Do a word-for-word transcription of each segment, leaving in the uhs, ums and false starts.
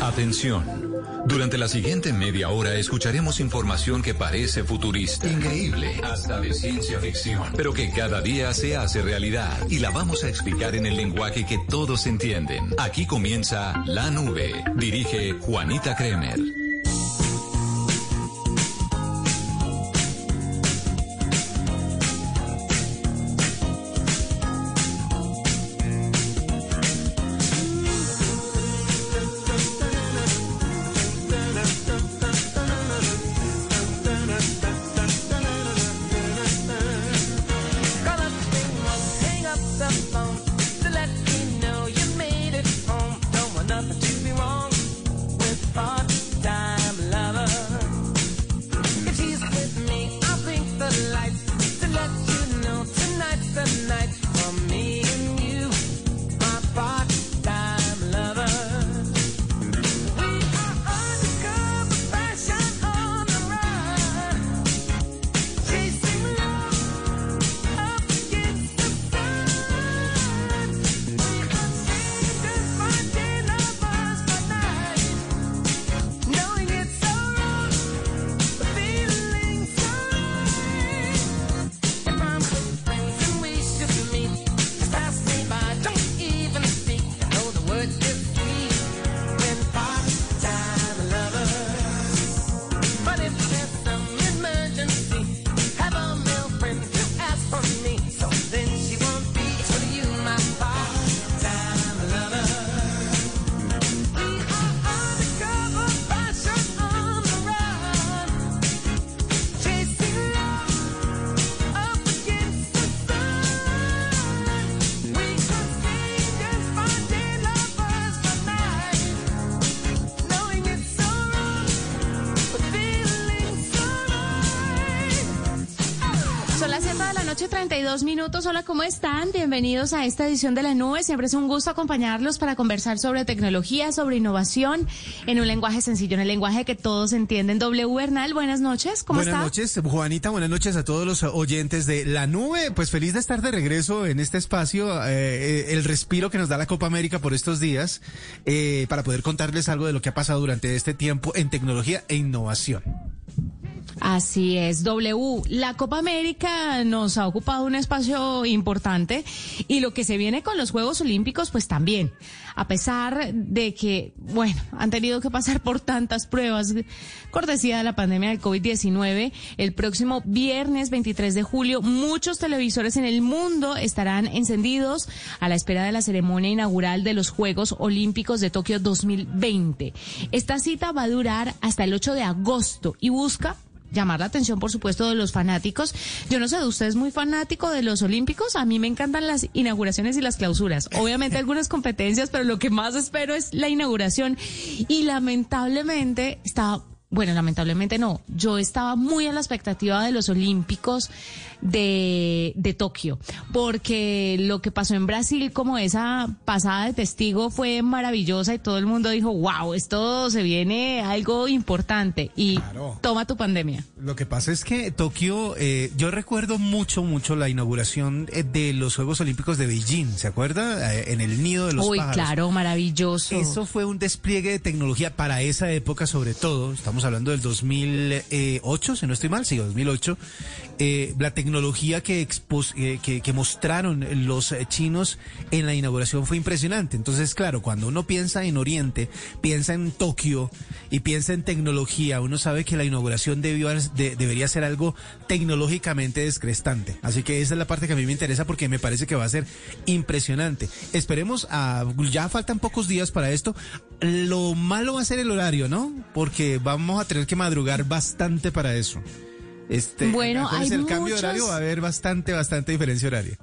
Atención. Durante la siguiente media hora escucharemos información que parece futurista, increíble, hasta de ciencia ficción, pero que cada día se hace realidad y la vamos a explicar en el lenguaje que todos entienden. Aquí comienza La Nube. Dirige Juanita Kremer. treinta y dos minutos. Hola, ¿cómo están? Bienvenidos a esta edición de La Nube. Siempre es un gusto acompañarlos para conversar sobre tecnología, sobre innovación, en un lenguaje sencillo, en el lenguaje que todos entienden. W Bernal, buenas noches, ¿cómo está? Buenas noches, Juanita, buenas noches a todos los oyentes de La Nube. Pues feliz de estar de regreso en este espacio, eh, el respiro que nos da la Copa América por estos días, eh, para poder contarles algo de lo que ha pasado durante este tiempo en tecnología e innovación. Así es, W. La Copa América nos ha ocupado un espacio importante y lo que se viene con los Juegos Olímpicos, pues también, a pesar de que, bueno, han tenido que pasar por tantas pruebas, cortesía de la pandemia del COVID diecinueve, el próximo viernes veintitrés de julio, muchos televisores en el mundo estarán encendidos a la espera de la ceremonia inaugural de los Juegos Olímpicos de Tokio dos mil veinte. Esta cita va a durar hasta el ocho de agosto y busca llamar la atención, por supuesto, de los fanáticos. Yo no sé, ¿usted es muy fanático de los olímpicos? A mí me encantan las inauguraciones y las clausuras. Obviamente algunas competencias, pero lo que más espero es la inauguración. Y lamentablemente estaba, bueno, lamentablemente no, yo estaba muy a la expectativa de los olímpicos de, de Tokio, porque lo que pasó en Brasil, como esa pasada de testigo, fue maravillosa y todo el mundo dijo, wow, esto se viene algo importante y claro, toma tu pandemia. Lo que pasa es que Tokio, eh, yo recuerdo mucho, mucho la inauguración de los Juegos Olímpicos de Beijing, ¿se acuerda? En el nido de los Uy, pájaros. Uy, claro, maravilloso. Eso fue un despliegue de tecnología para esa época, sobre todo, estamos hablando del dos mil ocho, si no estoy mal, sí, dos mil ocho, eh, la tecnología que, expos, eh, que, que mostraron los chinos en la inauguración fue impresionante. Entonces, claro, cuando uno piensa en Oriente, piensa en Tokio y piensa en tecnología, uno sabe que la inauguración debió, de, debería ser algo tecnológicamente descrestante. Así que esa es la parte que a mí me interesa porque me parece que va a ser impresionante. Esperemos, a, ya faltan pocos días para esto. Lo malo va a ser el horario, ¿no? Porque vamos Vamos a tener que madrugar bastante para eso. Este, bueno, hay el muchos... cambio de horario va a haber bastante, bastante diferencia horaria.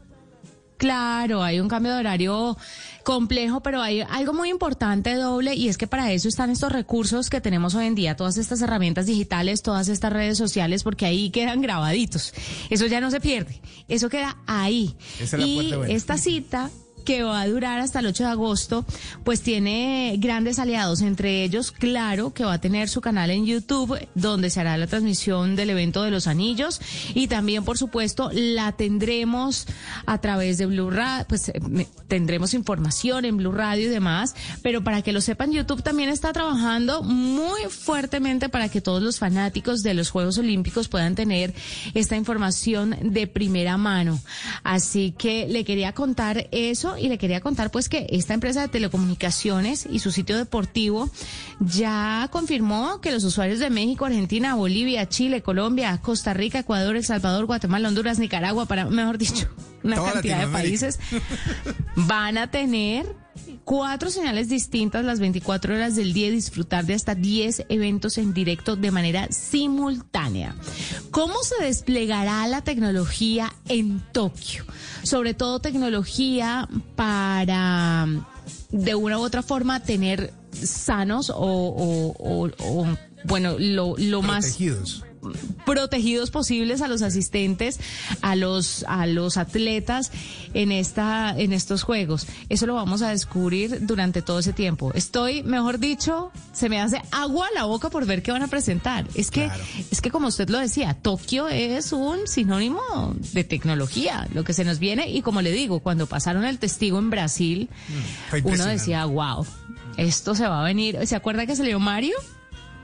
Claro, hay un cambio de horario complejo, pero hay algo muy importante doble, y es que para eso están estos recursos que tenemos hoy en día, todas estas herramientas digitales, todas estas redes sociales, porque ahí quedan grabaditos. Eso ya no se pierde, eso queda ahí. Esa es la puerta buena. Y esta cita que va a durar hasta el ocho de agosto, pues tiene grandes aliados, entre ellos Claro, que va a tener su canal en YouTube, donde se hará la transmisión del evento de los anillos, y también, por supuesto, la tendremos a través de Blu Radio, pues eh, tendremos información en Blu Radio y demás, pero para que lo sepan, YouTube también está trabajando muy fuertemente para que todos los fanáticos de los Juegos Olímpicos puedan tener esta información de primera mano. Así que le quería contar eso, y le quería contar pues que esta empresa de telecomunicaciones y su sitio deportivo ya confirmó que los usuarios de México, Argentina, Bolivia, Chile, Colombia, Costa Rica, Ecuador, El Salvador, Guatemala, Honduras, Nicaragua, para, mejor dicho, una toda cantidad de países, van a tener cuatro señales distintas las veinticuatro horas del día y disfrutar de hasta diez eventos en directo de manera simultánea. ¿Cómo se desplegará la tecnología en Tokio? Sobre todo tecnología para, de una u otra forma, tener sanos o, o, o, o bueno, lo, lo más... protegidos posibles a los asistentes, a los a los atletas en esta en estos juegos. Eso lo vamos a descubrir durante todo ese tiempo. Estoy, mejor dicho, se me hace agua a la boca por ver qué van a presentar. Es que claro. es que como usted lo decía, Tokio es un sinónimo de tecnología, lo que se nos viene, y como le digo, cuando pasaron el testigo en Brasil, mm, uno decía, "Wow, esto se va a venir." ¿Se acuerda que salió Mario?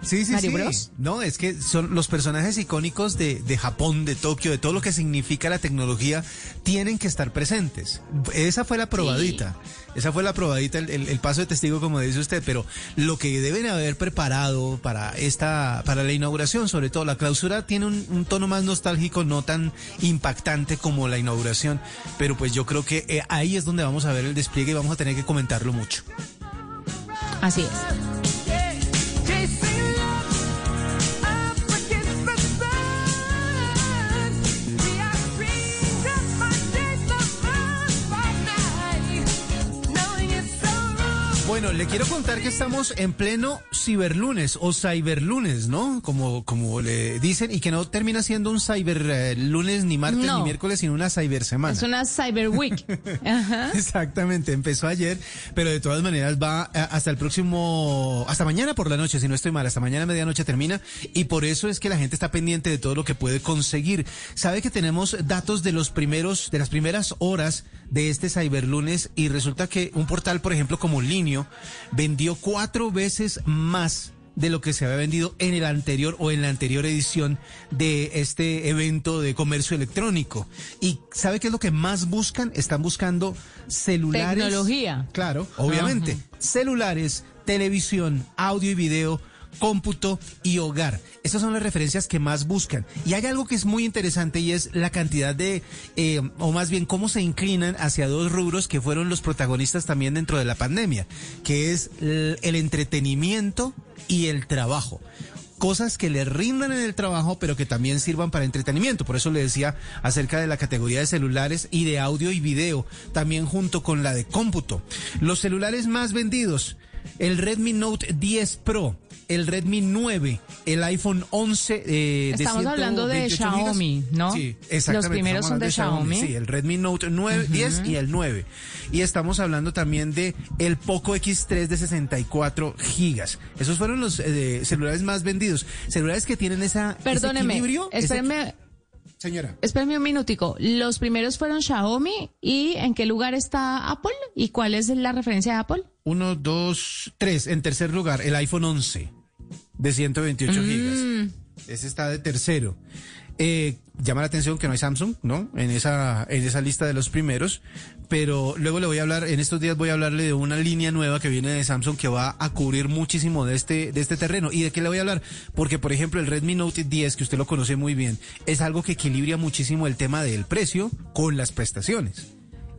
Sí, sí, Mario sí. Bros. No, es que son los personajes icónicos de, de Japón, de Tokio, de todo lo que significa la tecnología, tienen que estar presentes. Esa fue la probadita, sí. esa fue la probadita, el, el, el paso de testigo, como dice usted, pero lo que deben haber preparado para esta, para la inauguración, sobre todo la clausura, tiene un, un tono más nostálgico, no tan impactante como la inauguración, pero pues yo creo que eh, ahí es donde vamos a ver el despliegue y vamos a tener que comentarlo mucho. Así es. Bueno, le quiero contar que estamos en pleno ciberlunes o cyberlunes, ¿no? Como como le dicen, y que no termina siendo un cyberlunes eh, ni martes no. ni miércoles, sino una cybersemana. Es una cyberweek. Ajá. Exactamente, empezó ayer, pero de todas maneras va hasta el próximo, hasta mañana por la noche, si no estoy mal, hasta mañana medianoche termina, y por eso es que la gente está pendiente de todo lo que puede conseguir. Sabe que tenemos datos de los primeros, de las primeras horas de este cyberlunes, y resulta que un portal, por ejemplo, como Linio, vendió cuatro veces más de lo que se había vendido en el anterior o en la anterior edición de este evento de comercio electrónico. ¿Y sabe qué es lo que más buscan? Están buscando celulares. Tecnología. Claro, obviamente. Uh-huh. Celulares, televisión, audio y video, cómputo y hogar. Estas son las referencias que más buscan. Y hay algo que es muy interesante, y es la cantidad de, eh, o más bien cómo se inclinan hacia dos rubros que fueron los protagonistas también dentro de la pandemia, que es el, el entretenimiento y el trabajo. Cosas que le rindan en el trabajo, pero que también sirvan para entretenimiento. Por eso le decía acerca de la categoría de celulares y de audio y video, también junto con la de cómputo. Los celulares más vendidos: el Redmi Note diez Pro, el Redmi nueve, el iPhone once. Eh, estamos de hablando de Xiaomi, gigas. ¿No? Sí, exactamente. Los primeros son de, de Xiaomi. Xiaomi. Sí, el Redmi Note nueve, uh-huh. diez y el nueve. Y estamos hablando también de el Poco X tres de sesenta y cuatro gigas. Esos fueron los eh, celulares más vendidos. Celulares que tienen esa, Perdóneme, ese equilibrio. Espérenme. Ese... Señora. Espérame un minutico. Los primeros fueron Xiaomi, ¿y en qué lugar está Apple? ¿Y cuál es la referencia de Apple? Uno, dos, tres. En tercer lugar, el iPhone once de ciento veintiocho mm. gigas. Ese está de tercero. Eh, llama la atención que no hay Samsung, ¿no? En esa, en esa lista de los primeros. Pero luego le voy a hablar, en estos días voy a hablarle de una línea nueva que viene de Samsung que va a cubrir muchísimo de este, de este terreno. ¿Y de qué le voy a hablar? Porque, por ejemplo, el Redmi Note diez, que usted lo conoce muy bien, es algo que equilibra muchísimo el tema del precio con las prestaciones.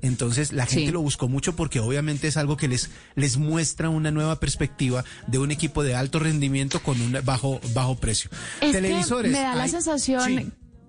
Entonces la gente sí. lo buscó mucho porque obviamente es algo que les les muestra una nueva perspectiva de un equipo de alto rendimiento con un bajo bajo precio. Es televisores, que me da la hay, sensación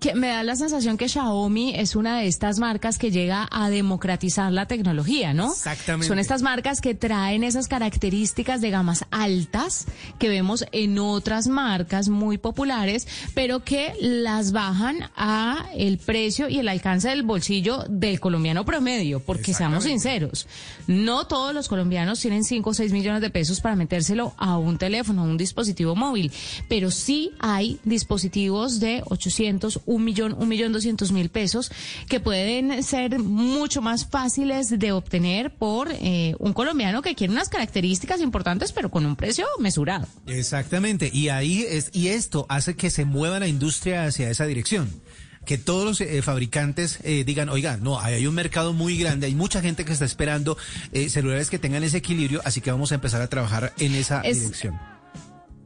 sí. que me da la sensación que Xiaomi es una de estas marcas que llega a democratizar la tecnología, ¿no? Exactamente. Son estas marcas que traen esas características de gamas altas que vemos en otras marcas muy populares, pero que las bajan a el precio y el alcance del bolsillo del colombiano promedio, porque seamos sinceros, no todos los colombianos tienen cinco o seis millones de pesos para metérselo a un teléfono, a un dispositivo móvil, pero sí hay dispositivos de ochocientos, un millón, un millón doscientos mil pesos que pueden ser mucho más fáciles de obtener por eh, un colombiano que quiere unas características importantes, pero con un precio mesurado. Exactamente, y ahí es, y esto hace que se mueva la industria hacia esa dirección. Que todos los eh, fabricantes eh, digan, oiga, no, hay un mercado muy grande, hay mucha gente que está esperando eh, celulares que tengan ese equilibrio, así que vamos a empezar a trabajar en esa es, dirección.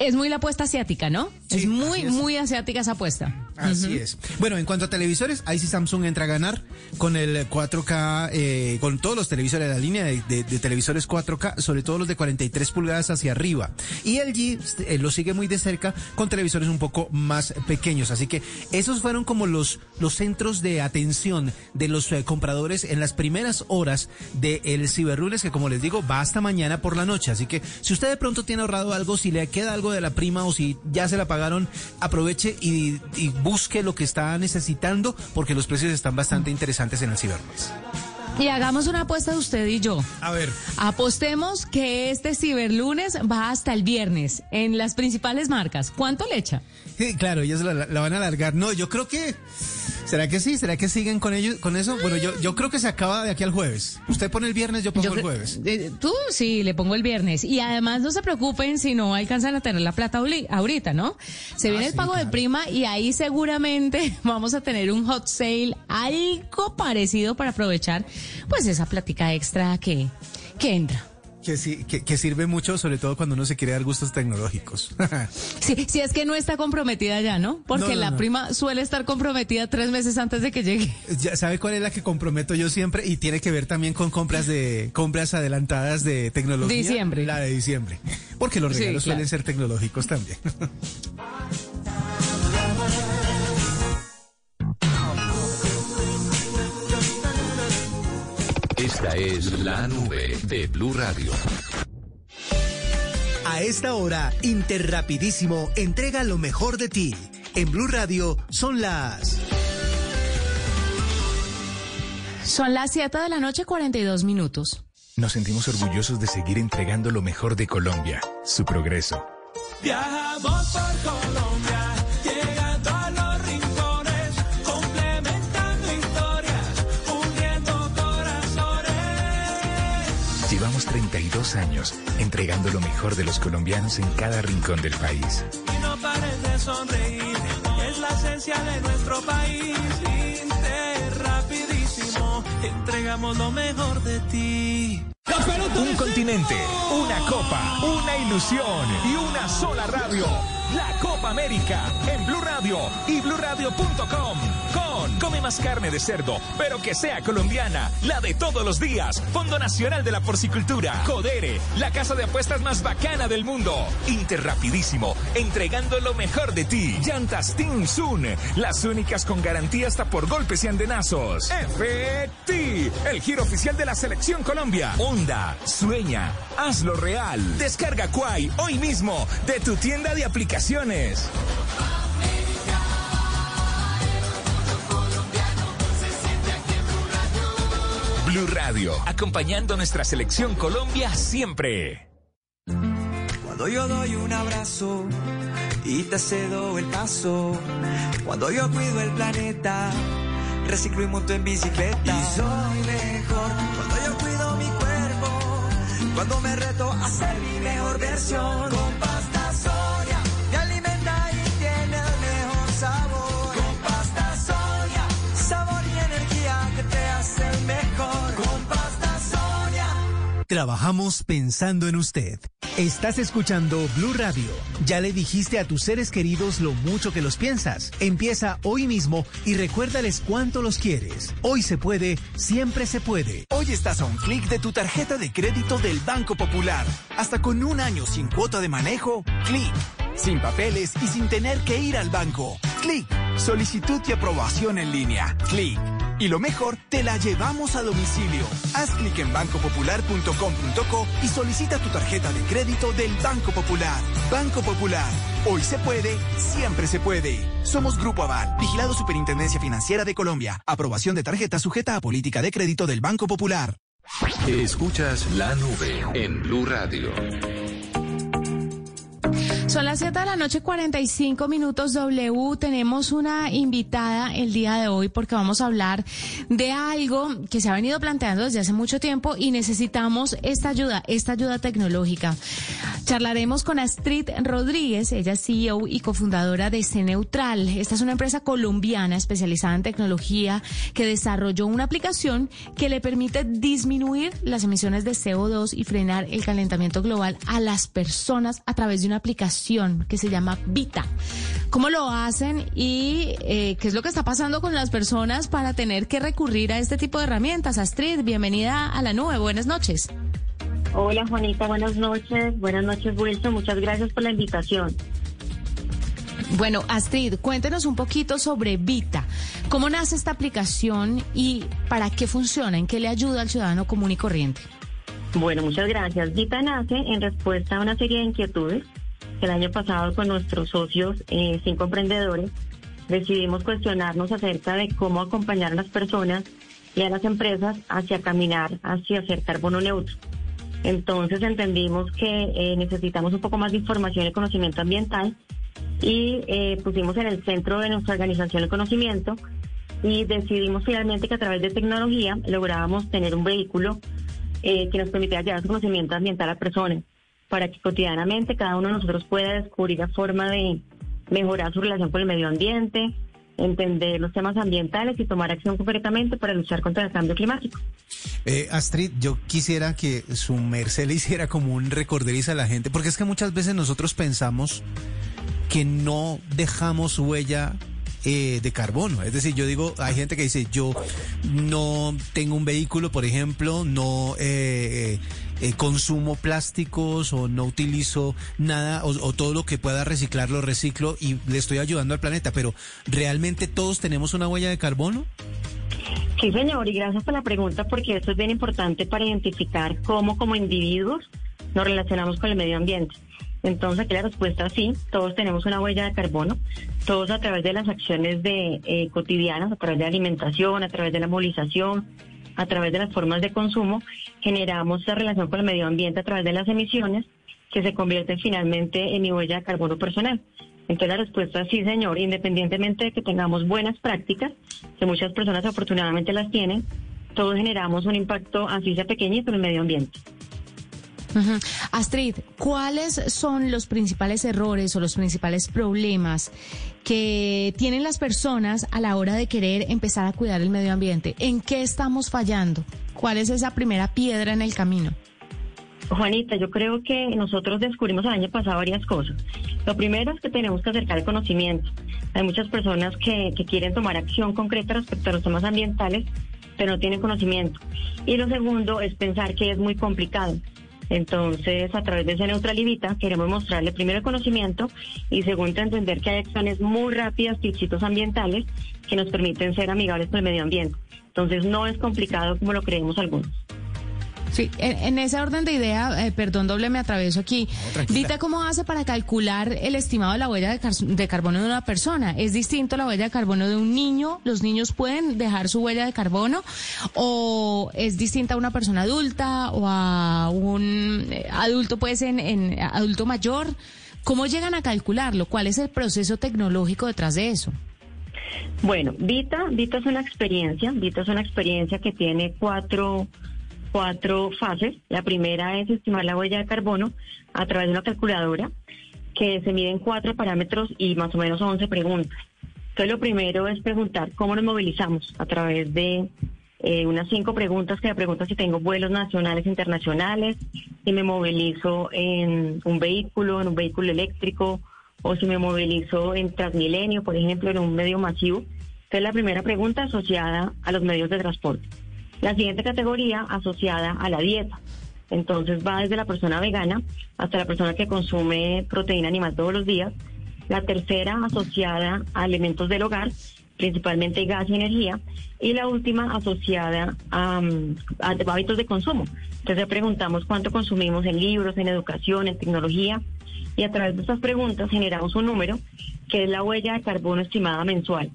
Es muy la apuesta asiática, ¿no? Sí, es muy, es. muy asiática esa apuesta. Así uh-huh. es. Bueno, en cuanto a televisores, ahí sí Samsung entra a ganar con el cuatro K, eh, con todos los televisores de la línea de, de, de televisores cuatro K, sobre todo los de cuarenta y tres pulgadas hacia arriba. Y L G eh, lo sigue muy de cerca con televisores un poco más pequeños. Así que esos fueron como los, los centros de atención de los eh, compradores en las primeras horas del cyberlunes, que como les digo, va hasta mañana por la noche. Así que si usted de pronto tiene ahorrado algo, si le queda algo de la prima o si ya se la pagaron, aproveche y, y busque lo que está necesitando, porque los precios están bastante interesantes en el cyberlunes. Y hagamos una apuesta de usted y yo. A ver. Apostemos que este cyberlunes va hasta el viernes en las principales marcas. ¿Cuánto le echa? Sí, claro, ellos la, la van a alargar. No, yo creo que... ¿Será que sí? ¿Será que siguen con ellos con eso? Bueno, yo yo creo que se acaba de aquí al jueves. Usted pone el viernes, yo pongo yo, el jueves. Eh, tú sí, le pongo el viernes. Y además no se preocupen si no alcanzan a tener la plata ahorita, ¿no? Se ah, viene sí, el pago claro. de prima y ahí seguramente vamos a tener un hot sale, algo parecido para aprovechar pues esa platica extra que, que entra. Que, sí, que, que sirve mucho, sobre todo cuando uno se quiere dar gustos tecnológicos. Sí, si es que no está comprometida ya, ¿no? Porque no, no, la no. prima suele estar comprometida tres meses antes de que llegue. Ya sabe cuál es la que comprometo yo siempre y tiene que ver también con compras de compras adelantadas de tecnología. Diciembre. La de diciembre. Porque los regalos sí, claro. suelen ser tecnológicos también. Esta es La Nube de Blu Radio. A esta hora, Interrapidísimo entrega lo mejor de ti. En Blu Radio son las... Son las siete de la noche, cuarenta y dos minutos. Nos sentimos orgullosos de seguir entregando lo mejor de Colombia, su progreso. Viajamos por Colombia. Llevamos treinta y dos años entregando lo mejor de los colombianos en cada rincón del país. Y no pares de sonreír, es la esencia de nuestro país. Interrapidísimo, entregamos lo mejor de ti. Un continente, una copa, una ilusión y una sola radio. La Copa América en Blu Radio y blu radio punto com. Con Come Más Carne de Cerdo, pero que sea colombiana, la de todos los días. Fondo Nacional de la Porcicultura, Codere, la casa de apuestas más bacana del mundo. Interrapidísimo, entregando lo mejor de ti. Llantas Team Sun, las únicas con garantía hasta por golpes y andenazos. F T, el giro oficial de la Selección Colombia. Onda, sueña, hazlo real. Descarga Kwai hoy mismo de tu tienda de aplicaciones. Blu Radio, acompañando nuestra Selección Colombia siempre. Cuando yo doy un abrazo y te cedo el paso, cuando yo cuido el planeta, reciclo y monto en bicicleta. Y soy mejor cuando yo cuido mi cuerpo, cuando me reto a ser mi mejor versión. Con pasta soya trabajamos pensando en usted. Estás escuchando Blu Radio. Ya le dijiste a tus seres queridos lo mucho que los piensas. Empieza hoy mismo y recuérdales cuánto los quieres. Hoy se puede, siempre se puede. Hoy estás a un clic de tu tarjeta de crédito del Banco Popular. Hasta con un año sin cuota de manejo, clic. Sin papeles y sin tener que ir al banco, clic. Solicitud y aprobación en línea. Clic. Y lo mejor, te la llevamos a domicilio. Haz clic en banco popular punto com punto co y solicita tu tarjeta de crédito del Banco Popular. Banco Popular. Hoy se puede, siempre se puede. Somos Grupo Aval, vigilado Superintendencia Financiera de Colombia. Aprobación de tarjeta sujeta a política de crédito del Banco Popular. Escuchas La Nube en Blu Radio. Son las siete de la noche, cuarenta y cinco minutos. W, tenemos una invitada el día de hoy porque vamos a hablar de algo que se ha venido planteando desde hace mucho tiempo y necesitamos esta ayuda, esta ayuda tecnológica. Charlaremos con Astrid Rodríguez, ella es C E O y cofundadora de C-Neutral. Esta es una empresa colombiana especializada en tecnología que desarrolló una aplicación que le permite disminuir las emisiones de C O dos y frenar el calentamiento global a las personas a través de una aplicación que se llama Vita. ¿Cómo lo hacen y eh, qué es lo que está pasando con las personas para tener que recurrir a este tipo de herramientas? Astrid, bienvenida a La Nube, buenas noches. Hola Juanita, buenas noches, buenas noches Wilson, muchas gracias por la invitación. Bueno, Astrid, cuéntenos un poquito sobre Vita. ¿Cómo nace esta aplicación y para qué funciona? ¿En qué le ayuda al ciudadano común y corriente? Bueno, muchas gracias. Vita nace en respuesta a una serie de inquietudes. El año pasado con nuestros socios, eh, cinco emprendedores, decidimos cuestionarnos acerca de cómo acompañar a las personas y a las empresas hacia caminar, hacia ser carbono neutro. Entonces entendimos que eh, necesitamos un poco más de información y conocimiento ambiental y eh, pusimos en el centro de nuestra organización el conocimiento y decidimos finalmente que a través de tecnología lográbamos tener un vehículo eh, que nos permitiera llevar su conocimiento ambiental a personas, para que cotidianamente cada uno de nosotros pueda descubrir la forma de mejorar su relación con el medio ambiente, entender los temas ambientales y tomar acción concretamente para luchar contra el cambio climático. Eh, Astrid, yo quisiera que su merced le hiciera como un recorderis a la gente, porque es que muchas veces nosotros pensamos que no dejamos huella Eh, de carbono. Es decir, yo digo, hay gente que dice, yo no tengo un vehículo, por ejemplo, no eh, eh, consumo plásticos o no utilizo nada o, o todo lo que pueda reciclar lo reciclo y le estoy ayudando al planeta, pero ¿realmente todos tenemos una huella de carbono? Sí, señor, y gracias por la pregunta porque esto es bien importante para identificar cómo como individuos nos relacionamos con el medio ambiente. Entonces aquí la respuesta es sí, todos tenemos una huella de carbono, todos a través de las acciones de eh, cotidianas, a través de la alimentación, a través de la movilización, a través de las formas de consumo, generamos esa relación con el medio ambiente a través de las emisiones que se convierten finalmente en mi huella de carbono personal. Entonces la respuesta es sí, señor, independientemente de que tengamos buenas prácticas, que muchas personas afortunadamente las tienen, todos generamos un impacto así sea pequeñito en el medio ambiente. Uh-huh. Astrid, ¿cuáles son los principales errores o los principales problemas que tienen las personas a la hora de querer empezar a cuidar el medio ambiente? ¿En qué estamos fallando? ¿Cuál es esa primera piedra en el camino? Juanita, yo creo que nosotros descubrimos el año pasado varias cosas. Lo primero es que tenemos que acercar el conocimiento. Hay muchas personas que, que quieren tomar acción concreta respecto a los temas ambientales, pero no tienen conocimiento. Y lo segundo es pensar que es muy complicado. Entonces, a través de esa neutralidad queremos mostrarle primero el conocimiento y segundo entender que hay acciones muy rápidas, pichitos ambientales que nos permiten ser amigables con el medio ambiente. Entonces, no es complicado como lo creemos algunos. Sí, en, en ese orden de idea, eh, perdón, doble, me atraveso aquí. No, Vita, ¿cómo hace para calcular el estimado de la huella de, car- de carbono de una persona? ¿Es distinto la huella de carbono de un niño? ¿Los niños pueden dejar su huella de carbono? ¿O es distinta a una persona adulta o a un adulto, pues, en, en adulto mayor? ¿Cómo llegan a calcularlo? ¿Cuál es el proceso tecnológico detrás de eso? Bueno, Vita, Vita es una experiencia. Vita es una experiencia que tiene cuatro... cuatro fases. La primera es estimar la huella de carbono a través de una calculadora que se mide en cuatro parámetros y más o menos once preguntas. Entonces lo primero es preguntar cómo nos movilizamos a través de eh, unas cinco preguntas que me preguntan si tengo vuelos nacionales e internacionales, si me movilizo en un vehículo, en un vehículo eléctrico o si me movilizo en Transmilenio, por ejemplo, en un medio masivo. Entonces la primera pregunta asociada a los medios de transporte. La siguiente categoría asociada a la dieta. Entonces va desde la persona vegana hasta la persona que consume proteína animal todos los días. la tercera asociada a elementos del hogar, principalmente gas y energía, y la última asociada a, a hábitos de consumo. Entonces preguntamos cuánto consumimos en libros, en educación, en tecnología, y a través de estas preguntas generamos un número que es la huella de carbono estimada mensual.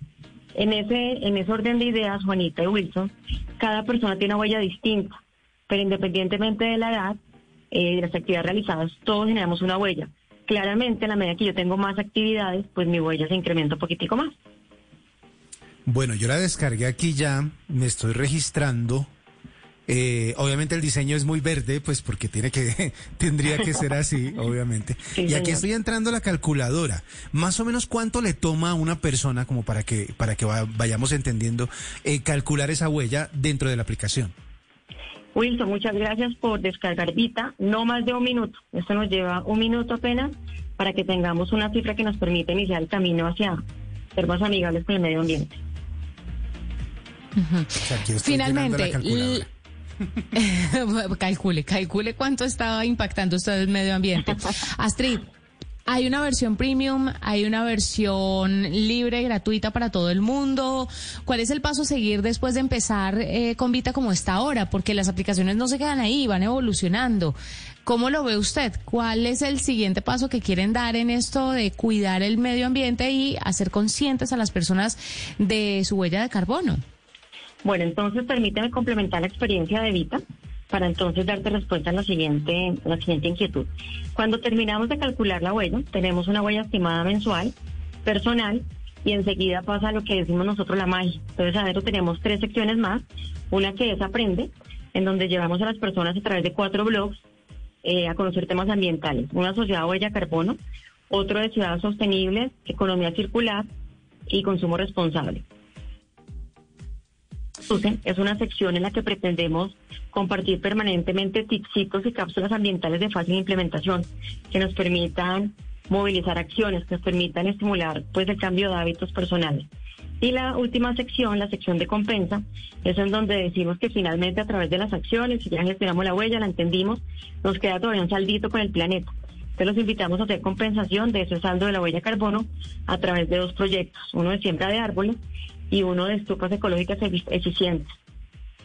En ese, en ese orden de ideas, Juanita y Wilson, cada persona tiene una huella distinta, pero independientemente de la edad, eh, de las actividades realizadas, todos generamos una huella. Claramente, en la medida que yo tengo más actividades, pues mi huella se incrementa un poquitico más. Bueno, yo la descargué aquí ya, me estoy registrando. Eh, obviamente el diseño es muy verde, pues porque tiene que tendría que ser así, obviamente. Sí, y aquí señor. Estoy entrando a la calculadora. Más o menos cuánto le toma a una persona, como para que para que vayamos entendiendo, eh, calcular esa huella dentro de la aplicación. Wilson, muchas gracias por descargar Vita. No más de un minuto. Esto nos lleva un minuto apenas para que tengamos una cifra que nos permite iniciar el camino hacia ser más amigables con el medio ambiente. Uh-huh. O sea, aquí estoy llenando la calculadora. calcule, calcule cuánto está impactando usted el medio ambiente. Astrid, hay una versión premium, hay una versión libre, gratuita para todo el mundo. ¿Cuál es el paso a seguir después de empezar eh, con Vita como está ahora? Porque las aplicaciones no se quedan ahí, van evolucionando. ¿Cómo lo ve usted? ¿Cuál es el siguiente paso que quieren dar en esto de cuidar el medio ambiente y hacer conscientes a las personas de su huella de carbono? Bueno, entonces permíteme complementar la experiencia de Vita para entonces darte respuesta a la siguiente, la siguiente inquietud. Cuando terminamos de calcular la huella, tenemos una huella estimada mensual, personal, y enseguida pasa lo que decimos nosotros, la magia. Entonces, adentro tenemos tres secciones más, una que es Aprende, en donde llevamos a las personas a través de cuatro blogs eh, a conocer temas ambientales, una asociada a huella carbono, otro de ciudades sostenibles, economía circular y consumo responsable. Es una sección en la que pretendemos compartir permanentemente tipsitos y cápsulas ambientales de fácil implementación que nos permitan movilizar acciones, que nos permitan estimular pues el cambio de hábitos personales. Y la última sección, la sección de compensa, es en donde decimos que finalmente a través de las acciones, si ya gestionamos la huella, la entendimos, nos queda todavía un saldito con el planeta. Entonces los invitamos a hacer compensación de ese saldo de la huella de carbono a través de dos proyectos, uno de siembra de árboles y uno de estufas ecológicas eficientes.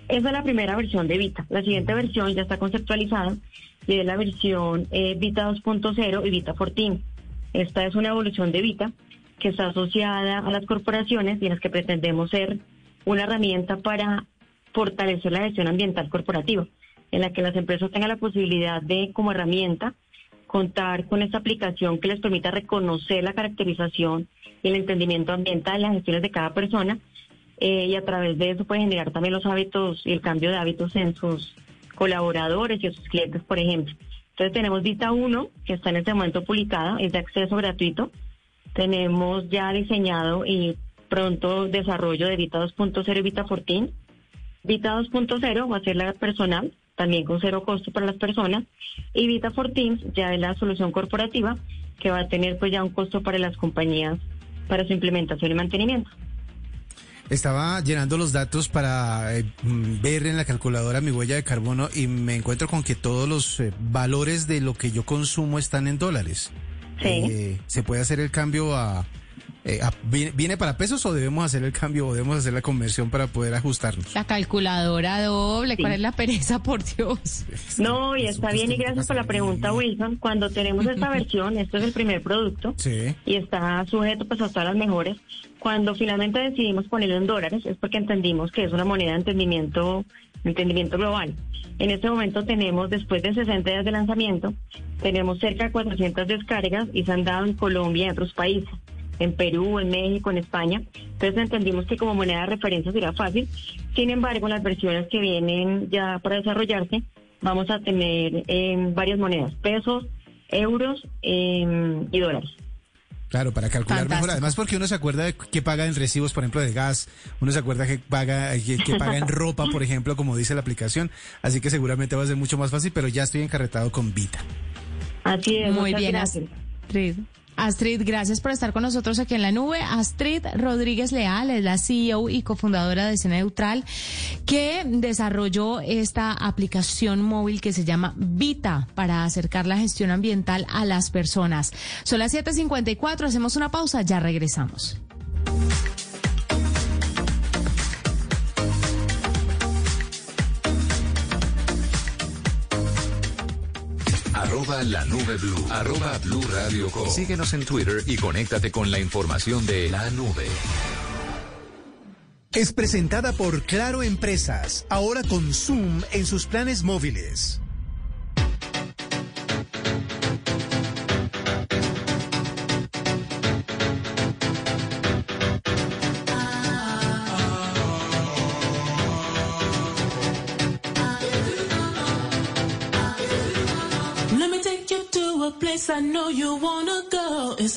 Esa es la primera versión de Vita. La siguiente versión ya está conceptualizada y es la versión eh, Vita dos punto cero y Vita catorce. Esta es una evolución de Vita que está asociada a las corporaciones y en las que pretendemos ser una herramienta para fortalecer la gestión ambiental corporativa, en la que las empresas tengan la posibilidad de, como herramienta, contar con esta aplicación que les permita reconocer la caracterización y el entendimiento ambiental de las gestiones de cada persona eh, y a través de eso puede generar también los hábitos y el cambio de hábitos en sus colaboradores y en sus clientes, por ejemplo. Entonces tenemos Vita uno, que está en este momento publicada, es de acceso gratuito. Tenemos ya diseñado y pronto desarrollo de Vita dos punto cero y Vita catorce. Vita dos punto cero va a ser la personal, también con cero costo para las personas, y Vita catorce ya es la solución corporativa que va a tener pues ya un costo para las compañías para su implementación y mantenimiento. Estaba llenando los datos para eh, ver en la calculadora mi huella de carbono y me encuentro con que todos los eh, valores de lo que yo consumo están en dólares. Sí. Eh, ¿se puede hacer el cambio a, eh, a viene, viene para pesos o debemos hacer el cambio o debemos hacer la conversión para poder ajustarnos? La calculadora doble, sí. ¿Cuál es la pereza, por Dios? No, y está bien, y gracias por la pregunta, Wilson. Cuando tenemos esta versión, esto es el primer producto, sí, y está sujeto pues a todas las mejores. Cuando finalmente decidimos ponerlo en dólares es porque entendimos que es una moneda de entendimiento, entendimiento global. En este momento tenemos, después de sesenta días de lanzamiento, tenemos cerca de cuatrocientas descargas y se han dado en Colombia y en otros países, en Perú, en México, en España. Entonces entendimos que como moneda de referencia será fácil. Sin embargo, las versiones que vienen ya para desarrollarse, vamos a tener eh, varias monedas, pesos, euros eh, y dólares. Claro, para calcular Fantástico. Mejor, además porque uno se acuerda de que paga en recibos, por ejemplo, de gas, uno se acuerda que paga que paga en ropa, por ejemplo, como dice la aplicación, así que seguramente va a ser mucho más fácil, pero ya estoy encarretado con Vita. Así es, muy bien, gracias. Astrid. Astrid, gracias por estar con nosotros aquí en La Nube. Astrid Rodríguez Leal es la C E O y cofundadora de C Neutral, que desarrolló esta aplicación móvil que se llama Vita para acercar la gestión ambiental a las personas. Son las siete cincuenta y cuatro, hacemos una pausa, ya regresamos. Arroba La Nube Blu, arroba Blu Radio Com. Síguenos en Twitter y conéctate con la información de La Nube. Es presentada por Claro Empresas, ahora con Zoom en sus planes móviles. I know you wanna go, it's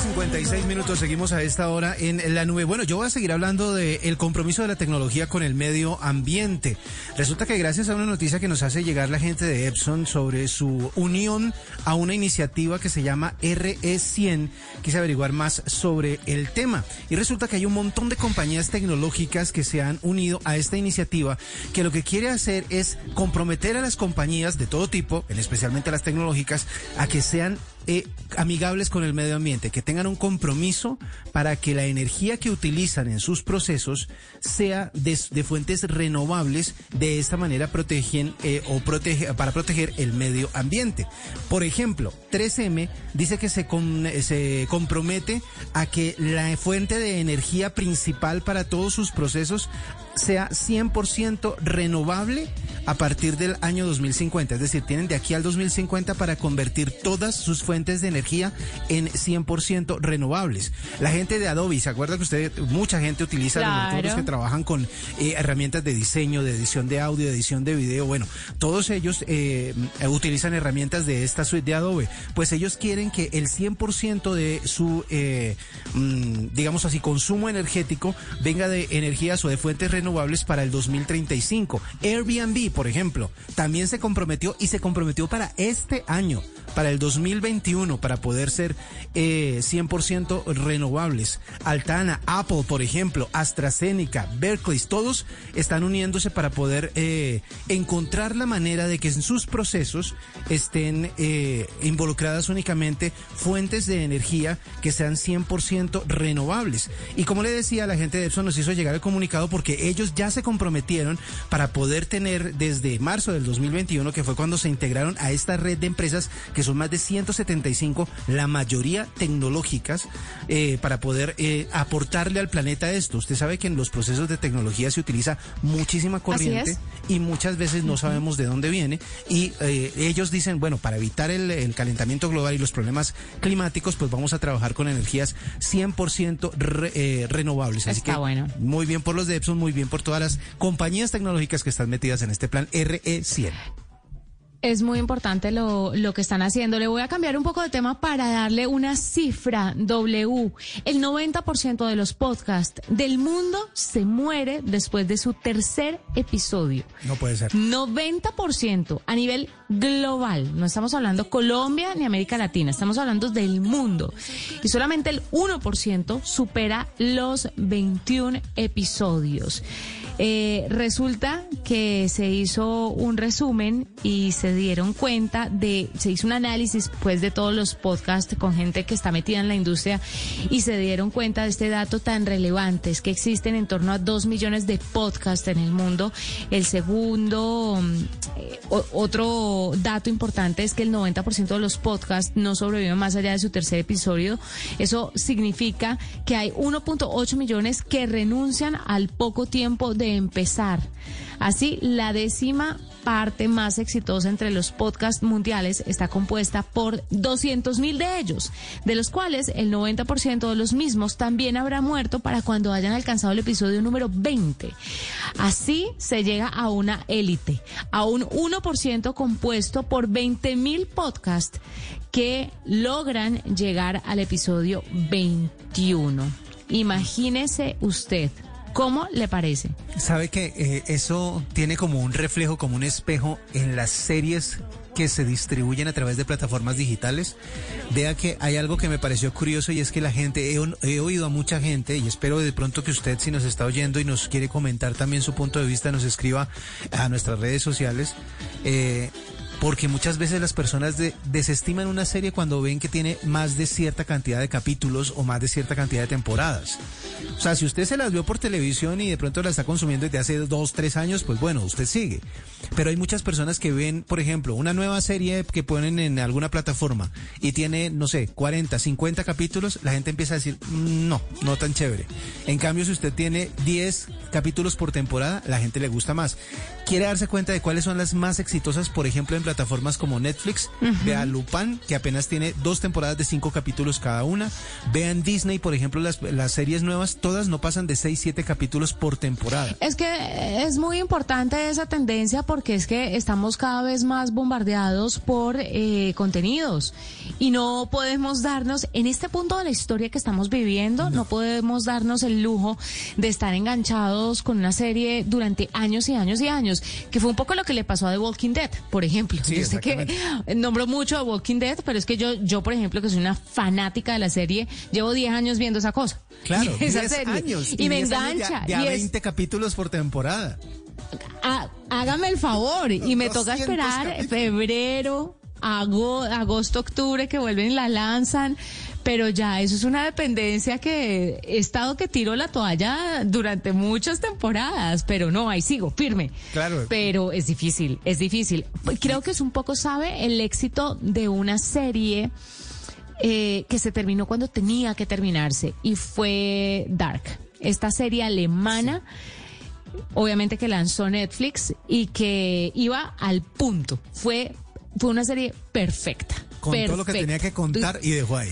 cincuenta y seis minutos, seguimos a esta hora en La Nube. Bueno, yo voy a seguir hablando del compromiso de la tecnología con el medio ambiente. Resulta que gracias a una noticia que nos hace llegar la gente de Epson sobre su unión a una iniciativa que se llama R E cien, quise averiguar más sobre el tema. Y resulta que hay un montón de compañías tecnológicas que se han unido a esta iniciativa, que lo que quiere hacer es comprometer a las compañías de todo tipo, especialmente a las tecnológicas, a que sean Eh, amigables con el medio ambiente, que tengan un compromiso para que la energía que utilizan en sus procesos sea de, de fuentes renovables. De esta manera protegen eh, o protege, para proteger el medio ambiente. Por ejemplo, tres eme dice que se, con, eh, se compromete a que la fuente de energía principal para todos sus procesos sea cien por ciento renovable a partir del año dos mil cincuenta. Es decir, tienen de aquí al dos mil cincuenta para convertir todas sus fuentes de energía en cien por ciento renovables. La gente de Adobe, ¿se acuerda que usted, mucha gente utiliza claro. los, los que trabajan con eh, herramientas de diseño, de edición de audio, de edición de video? Bueno, todos ellos eh, utilizan herramientas de esta suite de Adobe. Pues ellos quieren que el cien por ciento de su, eh, digamos así, consumo energético venga de energías o de fuentes renovables para el dos mil treinta y cinco. Airbnb, por ejemplo, también se comprometió y se comprometió para este año, para el dos mil veintiuno, para poder ser eh, cien por ciento renovables. Altana, Apple, por ejemplo, AstraZeneca, Berkeley, todos están uniéndose para poder eh, encontrar la manera de que en sus procesos estén eh, involucradas únicamente fuentes de energía que sean cien por ciento renovables. Y como le decía, la gente de Epson nos hizo llegar el comunicado porque ellos ya se comprometieron para poder tener desde marzo del dos mil veintiuno, que fue cuando se integraron a esta red de empresas que son más de ciento setenta y cinco, la mayoría tecnológicas, eh, para poder eh, aportarle al planeta esto. Usted sabe que en los procesos de tecnología se utiliza muchísima corriente y muchas veces no sabemos de dónde viene, y eh, ellos dicen, bueno, para evitar el, el calentamiento global y los problemas climáticos, pues vamos a trabajar con energías cien por ciento re, eh, renovables. Así Está que bueno. Muy bien por los de Epson, muy bien por todas las compañías tecnológicas que están metidas en este plan R E cien. Es muy importante lo, lo que están haciendo. Le voy a cambiar un poco de tema para darle una cifra, W. El noventa por ciento de los podcasts del mundo se muere después de su tercer episodio. No puede ser. noventa por ciento a nivel global. No estamos hablando Colombia ni América Latina, estamos hablando del mundo. Y solamente el uno por ciento supera los veintiún episodios. Eh, resulta que se hizo un resumen y se dieron cuenta de, se hizo un análisis pues de todos los podcasts con gente que está metida en la industria, y se dieron cuenta de este dato tan relevante, es que existen en torno a dos millones de podcasts en el mundo. El segundo, eh, otro dato importante es que el noventa por ciento de los podcasts no sobreviven más allá de su tercer episodio. Eso significa que hay uno punto ocho millones que renuncian al poco tiempo de empezar. Así, la décima parte más exitosa entre los podcasts mundiales está compuesta por doscientos mil de ellos, de los cuales el noventa por ciento de los mismos también habrá muerto para cuando hayan alcanzado el episodio número veinte. Así se llega a una élite, a un uno por ciento compuesto por veinte mil podcasts que logran llegar al episodio veintiuno. Imagínese usted. ¿Cómo le parece? Sabe que eh, eso tiene como un reflejo, como un espejo en las series que se distribuyen a través de plataformas digitales. Vea que hay algo que me pareció curioso, y es que la gente, he, he oído a mucha gente, y espero de pronto que usted, si nos está oyendo y nos quiere comentar también su punto de vista, nos escriba a nuestras redes sociales, eh, porque muchas veces las personas de, desestiman una serie cuando ven que tiene más de cierta cantidad de capítulos o más de cierta cantidad de temporadas. O sea, si usted se las vio por televisión y de pronto la está consumiendo desde hace dos, tres años, pues bueno, usted sigue. Pero hay muchas personas que ven, por ejemplo, una nueva serie que ponen en alguna plataforma y tiene, no sé, cuarenta, cincuenta capítulos, la gente empieza a decir, no, no tan chévere. En cambio, si usted tiene diez capítulos por temporada, la gente le gusta más. Quiere darse cuenta de cuáles son las más exitosas, por ejemplo, en plataformas como Netflix, uh-huh. Vea Lupin, que apenas tiene dos temporadas de cinco capítulos cada una. Vean Disney, por ejemplo, las, las series nuevas, todas no pasan de seis, siete capítulos por temporada. Es que es muy importante esa tendencia, porque es que estamos cada vez más bombardeados por eh, contenidos, y no podemos darnos, en este punto de la historia que estamos viviendo, no. no podemos darnos el lujo de estar enganchados con una serie durante años y años y años, que fue un poco lo que le pasó a The Walking Dead, por ejemplo. Sí, yo sé que nombro mucho a Walking Dead, pero es que yo, yo por ejemplo, que soy una fanática de la serie, llevo diez años viendo esa cosa. Claro, diez años. Y, y me engancha. Ya veinte es... capítulos por temporada. Ah, hágame el favor, y me toca esperar capítulos. Febrero, agosto, octubre, que vuelven y la lanzan. Pero ya, eso es una dependencia que he estado que tiro la toalla durante muchas temporadas, pero no, ahí sigo, firme. Claro. Pero es difícil, es difícil. Creo que es un poco, ¿sabe?, el éxito de una serie eh, que se terminó cuando tenía que terminarse, y fue Dark, esta serie alemana, sí. Obviamente que lanzó Netflix y que iba al punto. Fue, fue una serie perfecta. Contó perfecta. Lo que tenía que contar y dejó ahí.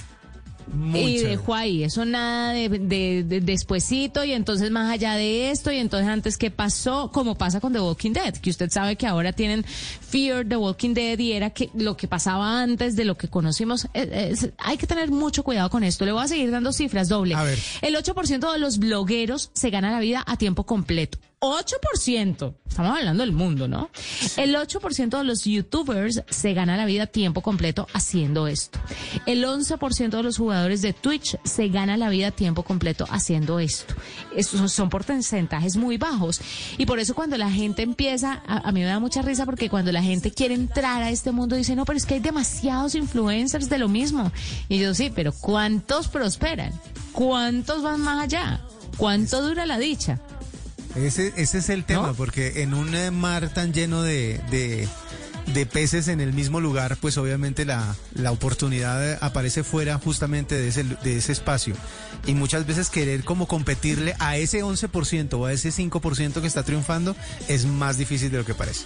Muy y chévere. Dejó ahí, eso nada de, de, de despuesito, y entonces más allá de esto, y entonces antes qué pasó, como pasa con The Walking Dead, que usted sabe que ahora tienen Fear The Walking Dead, y era que lo que pasaba antes de lo que conocimos. Es, es, hay que tener mucho cuidado con esto. Le voy a seguir dando cifras, doble. A ver. El ocho por ciento de los blogueros se gana la vida a tiempo completo. ocho por ciento, estamos hablando del mundo, ¿no? El ocho por ciento de los youtubers se gana la vida a tiempo completo haciendo esto. El once por ciento de los jugadores de Twitch se gana la vida a tiempo completo haciendo esto. Estos son porcentajes muy bajos. Y por eso cuando la gente empieza, a, a mí me da mucha risa, porque cuando la gente quiere entrar a este mundo dice, no, pero es que hay demasiados influencers de lo mismo. Y yo, sí, pero ¿cuántos prosperan? ¿Cuántos van más allá? ¿Cuánto dura la dicha? Ese, ese es el tema, ¿no? Porque en un mar tan lleno de, de, de peces en el mismo lugar, pues obviamente la, la oportunidad aparece fuera justamente de ese, de ese espacio. Y muchas veces querer como competirle a ese once por ciento o a ese cinco por ciento que está triunfando es más difícil de lo que parece.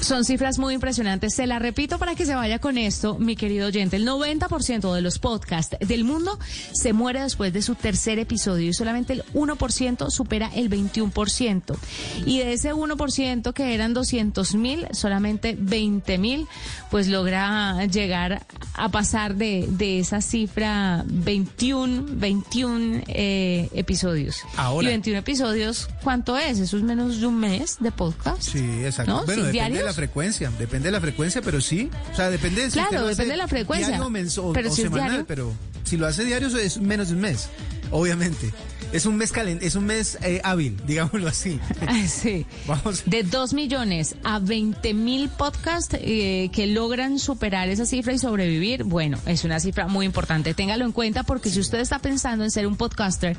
Son cifras muy impresionantes. Se la repito para que se vaya con esto, mi querido oyente. El noventa por ciento de los podcasts del mundo se muere después de su tercer episodio y solamente el uno por ciento supera el veintiuno por ciento. Y de ese uno por ciento que eran doscientos mil, solamente veinte mil, pues logra llegar a pasar de, de esa cifra veintiuno, veintiuno eh, episodios. Ahora. Y veintiuno episodios, ¿cuánto es? Eso es menos de un mes de podcast. Sí, exacto. ¿No? Bueno, sí, diario. La frecuencia, depende de la frecuencia, pero sí, o sea, depende de si claro, depende hace de la frecuencia, diario, menso, pero o si semanal, diario. Pero si lo hace diario es menos de un mes, obviamente. Es un mes calen, es un mes eh, hábil, digámoslo así. Sí. Vamos. De dos millones a veinte mil podcasts eh, que logran superar esa cifra y sobrevivir, bueno, es una cifra muy importante. Téngalo en cuenta porque si usted está pensando en ser un podcaster,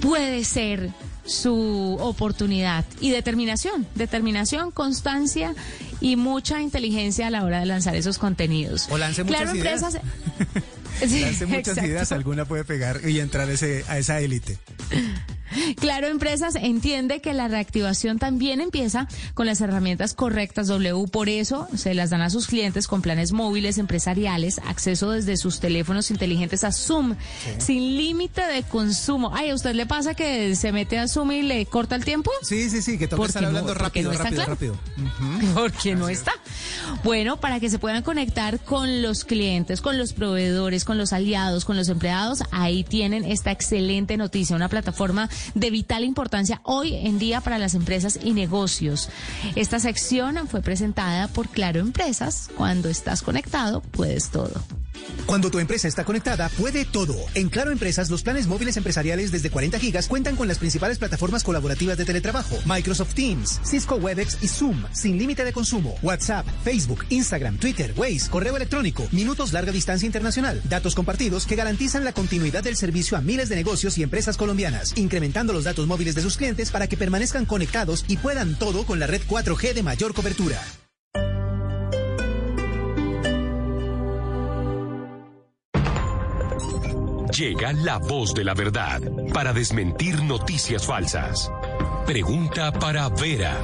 puede ser su oportunidad y determinación, determinación, constancia y mucha inteligencia a la hora de lanzar esos contenidos. O lance muchas claro, ideas. Empresas... Sí, lance muchas exacto. ideas, alguna puede pegar y entrar ese, a esa élite. Claro Empresas entiende que la reactivación también empieza con las herramientas correctas, W, por eso se las dan a sus clientes con planes móviles empresariales, acceso desde sus teléfonos inteligentes a Zoom, sí. sin límite de consumo. Ay, ¿a usted le pasa que se mete a Zoom y le corta el tiempo? Sí, sí, sí, que toca estar hablando no, rápido, no rápido, claro. rápido. Uh-huh. Porque no está. Bueno, para que se puedan conectar con los clientes, con los proveedores, con los aliados, con los empleados, ahí tienen esta excelente noticia, una plataforma de vital importancia hoy en día para las empresas y negocios. Esta sección fue presentada por Claro Empresas. Cuando estás conectado, puedes todo. Cuando tu empresa está conectada, puede todo. En Claro Empresas, los planes móviles empresariales desde cuarenta gigas cuentan con las principales plataformas colaborativas de teletrabajo, Microsoft Teams, Cisco Webex y Zoom, sin límite de consumo, WhatsApp, Facebook, Instagram, Twitter, Waze, correo electrónico, minutos larga distancia internacional, datos compartidos que garantizan la continuidad del servicio a miles de negocios y empresas colombianas, incrementando los datos móviles de sus clientes para que permanezcan conectados y puedan todo con la red cuatro G de mayor cobertura. Llega la voz de la verdad para desmentir noticias falsas. Pregunta para Vera.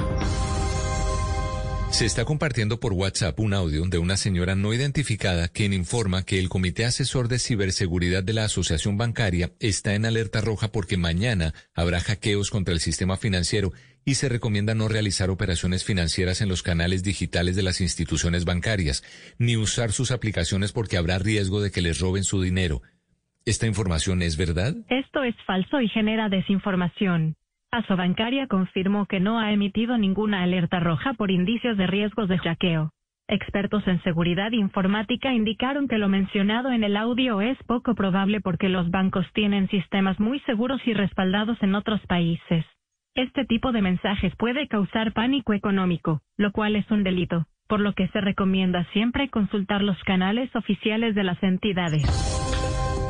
Se está compartiendo por WhatsApp un audio de una señora no identificada quien informa que el Comité Asesor de Ciberseguridad de la Asociación Bancaria está en alerta roja porque mañana habrá hackeos contra el sistema financiero y se recomienda no realizar operaciones financieras en los canales digitales de las instituciones bancarias, ni usar sus aplicaciones porque habrá riesgo de que les roben su dinero. ¿Esta información es verdad? Esto es falso y genera desinformación. Aso Bancaria confirmó que no ha emitido ninguna alerta roja por indicios de riesgos de hackeo. Expertos en seguridad informática indicaron que lo mencionado en el audio es poco probable porque los bancos tienen sistemas muy seguros y respaldados en otros países. Este tipo de mensajes puede causar pánico económico, lo cual es un delito, por lo que se recomienda siempre consultar los canales oficiales de las entidades.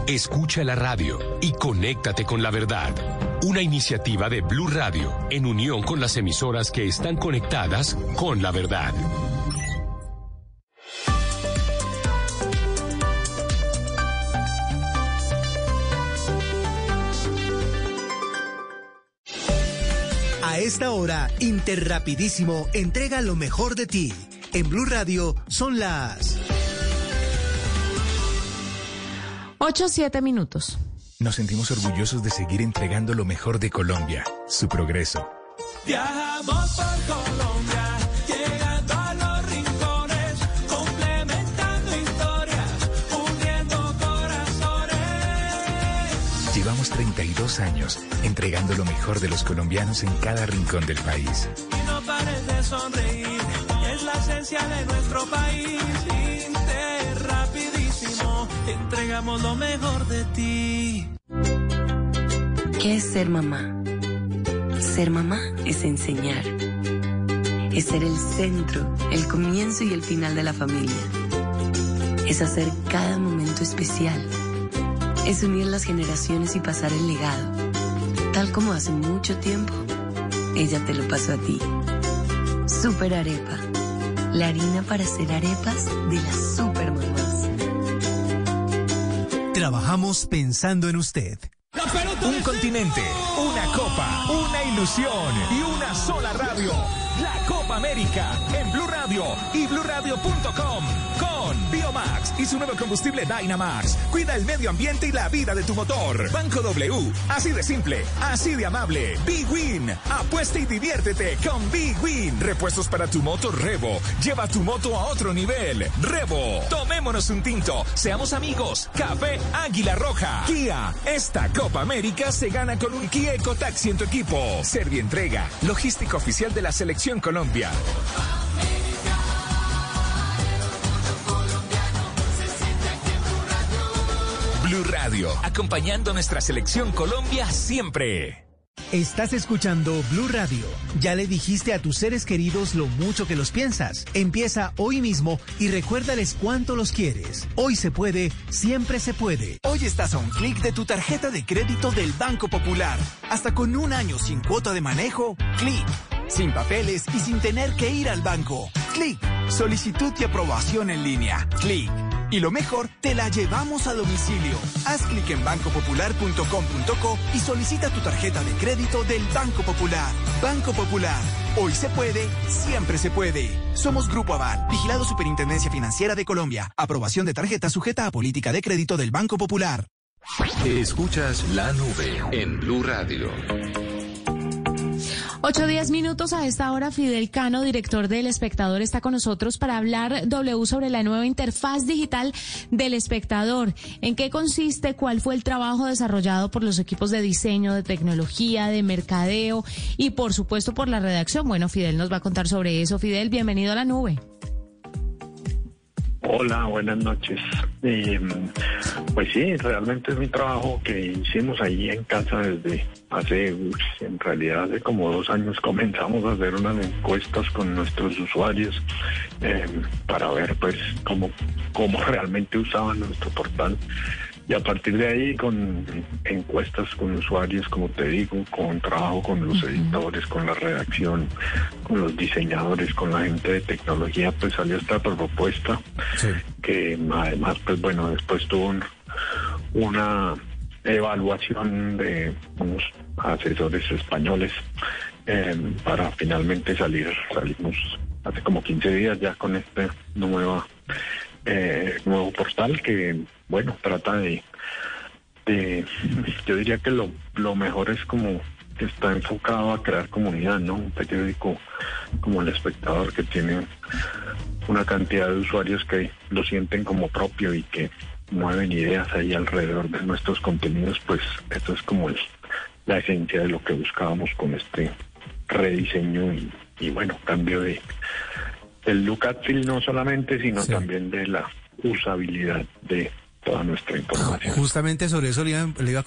Escucha la radio y conéctate con la verdad. Una iniciativa de Blu Radio en unión con las emisoras que están conectadas con la verdad. A esta hora, Interrapidísimo entrega lo mejor de ti. En Blu Radio son las... ocho, siete minutos. Nos sentimos orgullosos de seguir entregando lo mejor de Colombia, su progreso. Viajamos por Colombia, llegando a los rincones, complementando historias, uniendo corazones. Llevamos treinta y dos años entregando lo mejor de los colombianos en cada rincón del país. Y no pares de sonreír, es la esencia de nuestro país. Entregamos lo mejor de ti. ¿Qué es ser mamá? Ser mamá es enseñar. Es ser el centro, el comienzo y el final de la familia. Es hacer cada momento especial. Es unir las generaciones y pasar el legado. Tal como hace mucho tiempo, ella te lo pasó a ti. Super Arepa. la harina para hacer arepas de las supermamás. Trabajamos pensando en usted. Un continente, una copa, una ilusión y una sola radio. La Copa América en Blu Radio y blu radio punto com con Biomax y su nuevo combustible Dynamax. Cuida el medio ambiente y la vida de tu motor. Banco W, así de simple, así de amable. B-Win, apuesta y diviértete con B-Win. Repuestos para tu moto Revo. Lleva tu moto a otro nivel. Revo, tomémonos un tinto, seamos amigos. Café Águila Roja. Kia, esta Copa América se gana con un Kia Ecotaxi en tu equipo. Servientrega, logística oficial de la selección Colombia. Blu Radio, acompañando a nuestra selección Colombia siempre. Estás escuchando Blu Radio. Ya le dijiste a tus seres queridos lo mucho que los piensas. Empieza hoy mismo y recuérdales cuánto los quieres. Hoy se puede, siempre se puede. Hoy estás a un clic de tu tarjeta de crédito del Banco Popular. Hasta con un año sin cuota de manejo, clic. Sin papeles y sin tener que ir al banco, clic. Solicitud y aprobación en línea, clic. Y lo mejor, te la llevamos a domicilio. Haz clic en banco popular punto com punto co y solicita tu tarjeta de crédito del Banco Popular. Banco Popular. Hoy se puede, siempre se puede. Somos Grupo Aval, vigilado Superintendencia Financiera de Colombia. Aprobación de tarjeta sujeta a política de crédito del Banco Popular. Escuchas La Nube en Blu Radio. Ocho, diez minutos a esta hora. Fidel Cano, director de El Espectador, está con nosotros para hablar, W, sobre la nueva interfaz digital del Espectador. ¿En qué consiste? ¿Cuál fue el trabajo desarrollado por los equipos de diseño, de tecnología, de mercadeo y, por supuesto, por la redacción? Bueno, Fidel nos va a contar sobre eso. Fidel, bienvenido a La Nube. Hola, buenas noches. Eh, pues sí, realmente es mi trabajo que hicimos ahí en casa desde hace, en realidad hace como dos años comenzamos a hacer unas encuestas con nuestros usuarios eh, para ver pues cómo, cómo realmente usaban nuestro portal. Y a partir de ahí, con encuestas con usuarios, como te digo, con trabajo con los editores, con la redacción, con los diseñadores, con la gente de tecnología, pues salió esta propuesta, sí, que además, pues bueno, después tuvo un, una evaluación de unos asesores españoles eh, para finalmente salir. Salimos hace como quince días ya con este nuevo, eh, nuevo portal que... Bueno, trata de, de, yo diría que lo, lo mejor es como que está enfocado a crear comunidad, ¿no? Un periódico como El Espectador que tiene una cantidad de usuarios que lo sienten como propio y que mueven ideas ahí alrededor de nuestros contenidos, pues esto es como el, la esencia de lo que buscábamos con este rediseño y, y bueno, cambio de el look and feel no solamente, sino sí, también de la usabilidad de toda nuestra información. Justamente sobre eso le iba, le iba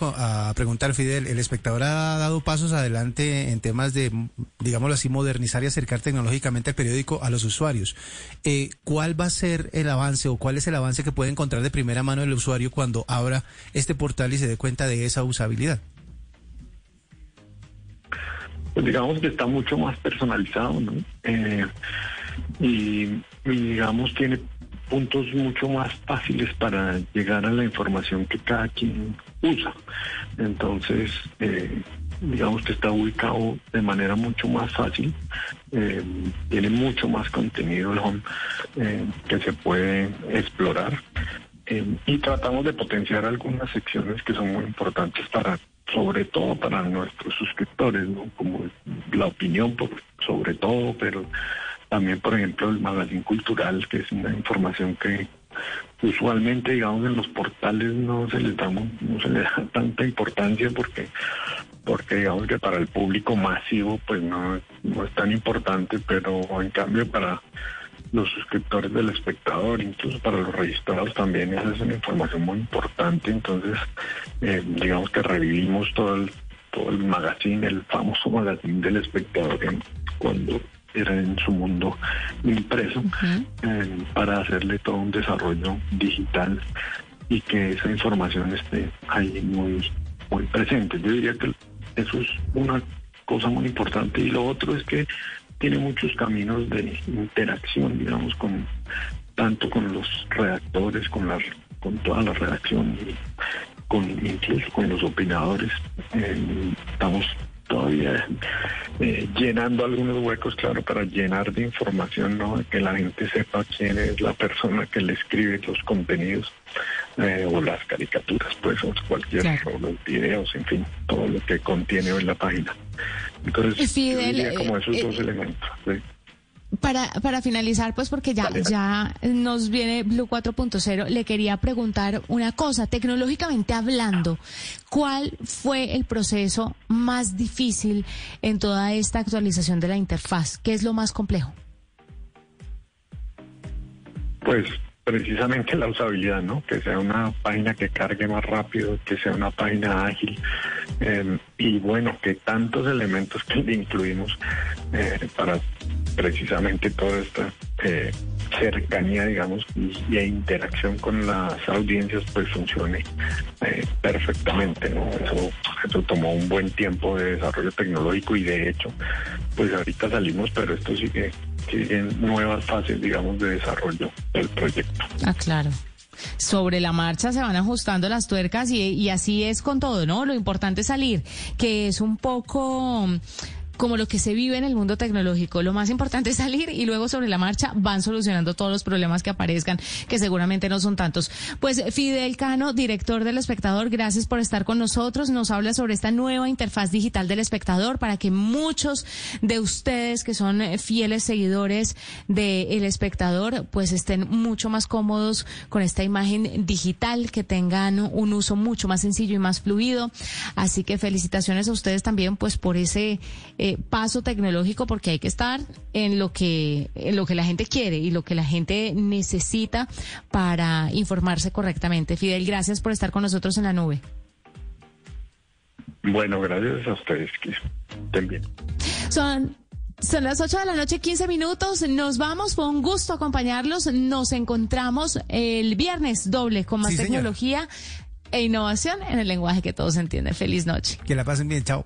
a preguntar, Fidel. El Espectador ha dado pasos adelante en temas de, digámoslo así, modernizar y acercar tecnológicamente al periódico a los usuarios. Eh, ¿Cuál va a ser el avance o cuál es el avance que puede encontrar de primera mano el usuario cuando abra este portal y se dé cuenta de esa usabilidad? Pues digamos que está mucho más personalizado, ¿no? Eh, y, y digamos tiene puntos mucho más fáciles para llegar a la información que cada quien usa. Entonces, eh, digamos que está ubicado de manera mucho más fácil, eh, tiene mucho más contenido, ¿no? eh, que se puede explorar. Eh, y tratamos de potenciar algunas secciones que son muy importantes para, sobre todo para nuestros suscriptores, ¿no? Como la opinión, por, sobre todo, pero... También, por ejemplo, el magazín cultural, que es una información que usualmente, digamos, en los portales no se le da, no se le da tanta importancia porque, porque digamos que para el público masivo pues no, no es tan importante, pero en cambio para los suscriptores del Espectador, incluso para los registrados también, esa es una información muy importante. Entonces, eh, digamos que revivimos todo el, todo el magazín, el famoso magazín del Espectador, ¿eh? Cuando... era en su mundo impreso, uh-huh. eh, para hacerle todo un desarrollo digital y que esa información esté ahí muy, muy presente. Yo diría que eso es una cosa muy importante. Y lo otro es que tiene muchos caminos de interacción, digamos, con tanto con los redactores, con las, con toda la redacción, y con incluso con los opinadores. Eh, estamos todavía eh, llenando algunos huecos, claro, para llenar de información, ¿no? Que la gente sepa quién es la persona que le escribe los contenidos eh, o las caricaturas, pues, o cualquier, claro, o los videos, en fin, todo lo que contiene hoy la página. Entonces, Fidel, yo diría como esos eh, dos eh, elementos, ¿sí? Para, para finalizar, pues, porque ya, vale, ya nos viene Blu cuatro punto cero, le quería preguntar una cosa. Tecnológicamente hablando, ¿cuál fue el proceso más difícil en toda esta actualización de la interfaz? ¿Qué es lo más complejo? Pues, precisamente la usabilidad, ¿no? Que sea una página que cargue más rápido, que sea una página ágil, eh, y bueno, que tantos elementos que le incluimos eh, para precisamente toda esta eh, cercanía, digamos, y, y interacción con las audiencias, pues funcione eh, perfectamente, ¿no? Eso, eso tomó un buen tiempo de desarrollo tecnológico y de hecho, pues ahorita salimos, pero esto sigue... en nuevas fases, digamos, de desarrollo del proyecto. Ah, claro. Sobre la marcha se van ajustando las tuercas y, y así es con todo, ¿no? Lo importante es salir, que es un poco como lo que se vive en el mundo tecnológico. Lo más importante es salir y luego sobre la marcha van solucionando todos los problemas que aparezcan, que seguramente no son tantos. Pues Fidel Cano, director del Espectador, gracias por estar con nosotros. Nos habla sobre esta nueva interfaz digital del Espectador para que muchos de ustedes que son fieles seguidores de El Espectador, pues estén mucho más cómodos con esta imagen digital, que tengan un uso mucho más sencillo y más fluido. Así que felicitaciones a ustedes también, pues, por ese eh, paso tecnológico, porque hay que estar en lo que, en lo que la gente quiere y lo que la gente necesita para informarse correctamente. Fidel, gracias por estar con nosotros en La Nube. Bueno, gracias a ustedes, que estén bien. Son... Son las ocho de la noche, quince minutos. Nos vamos, fue un gusto acompañarlos. Nos encontramos el viernes doble con más, sí, tecnología, señora, e innovación en el lenguaje que todos entienden. Feliz noche. Que la pasen bien, chao.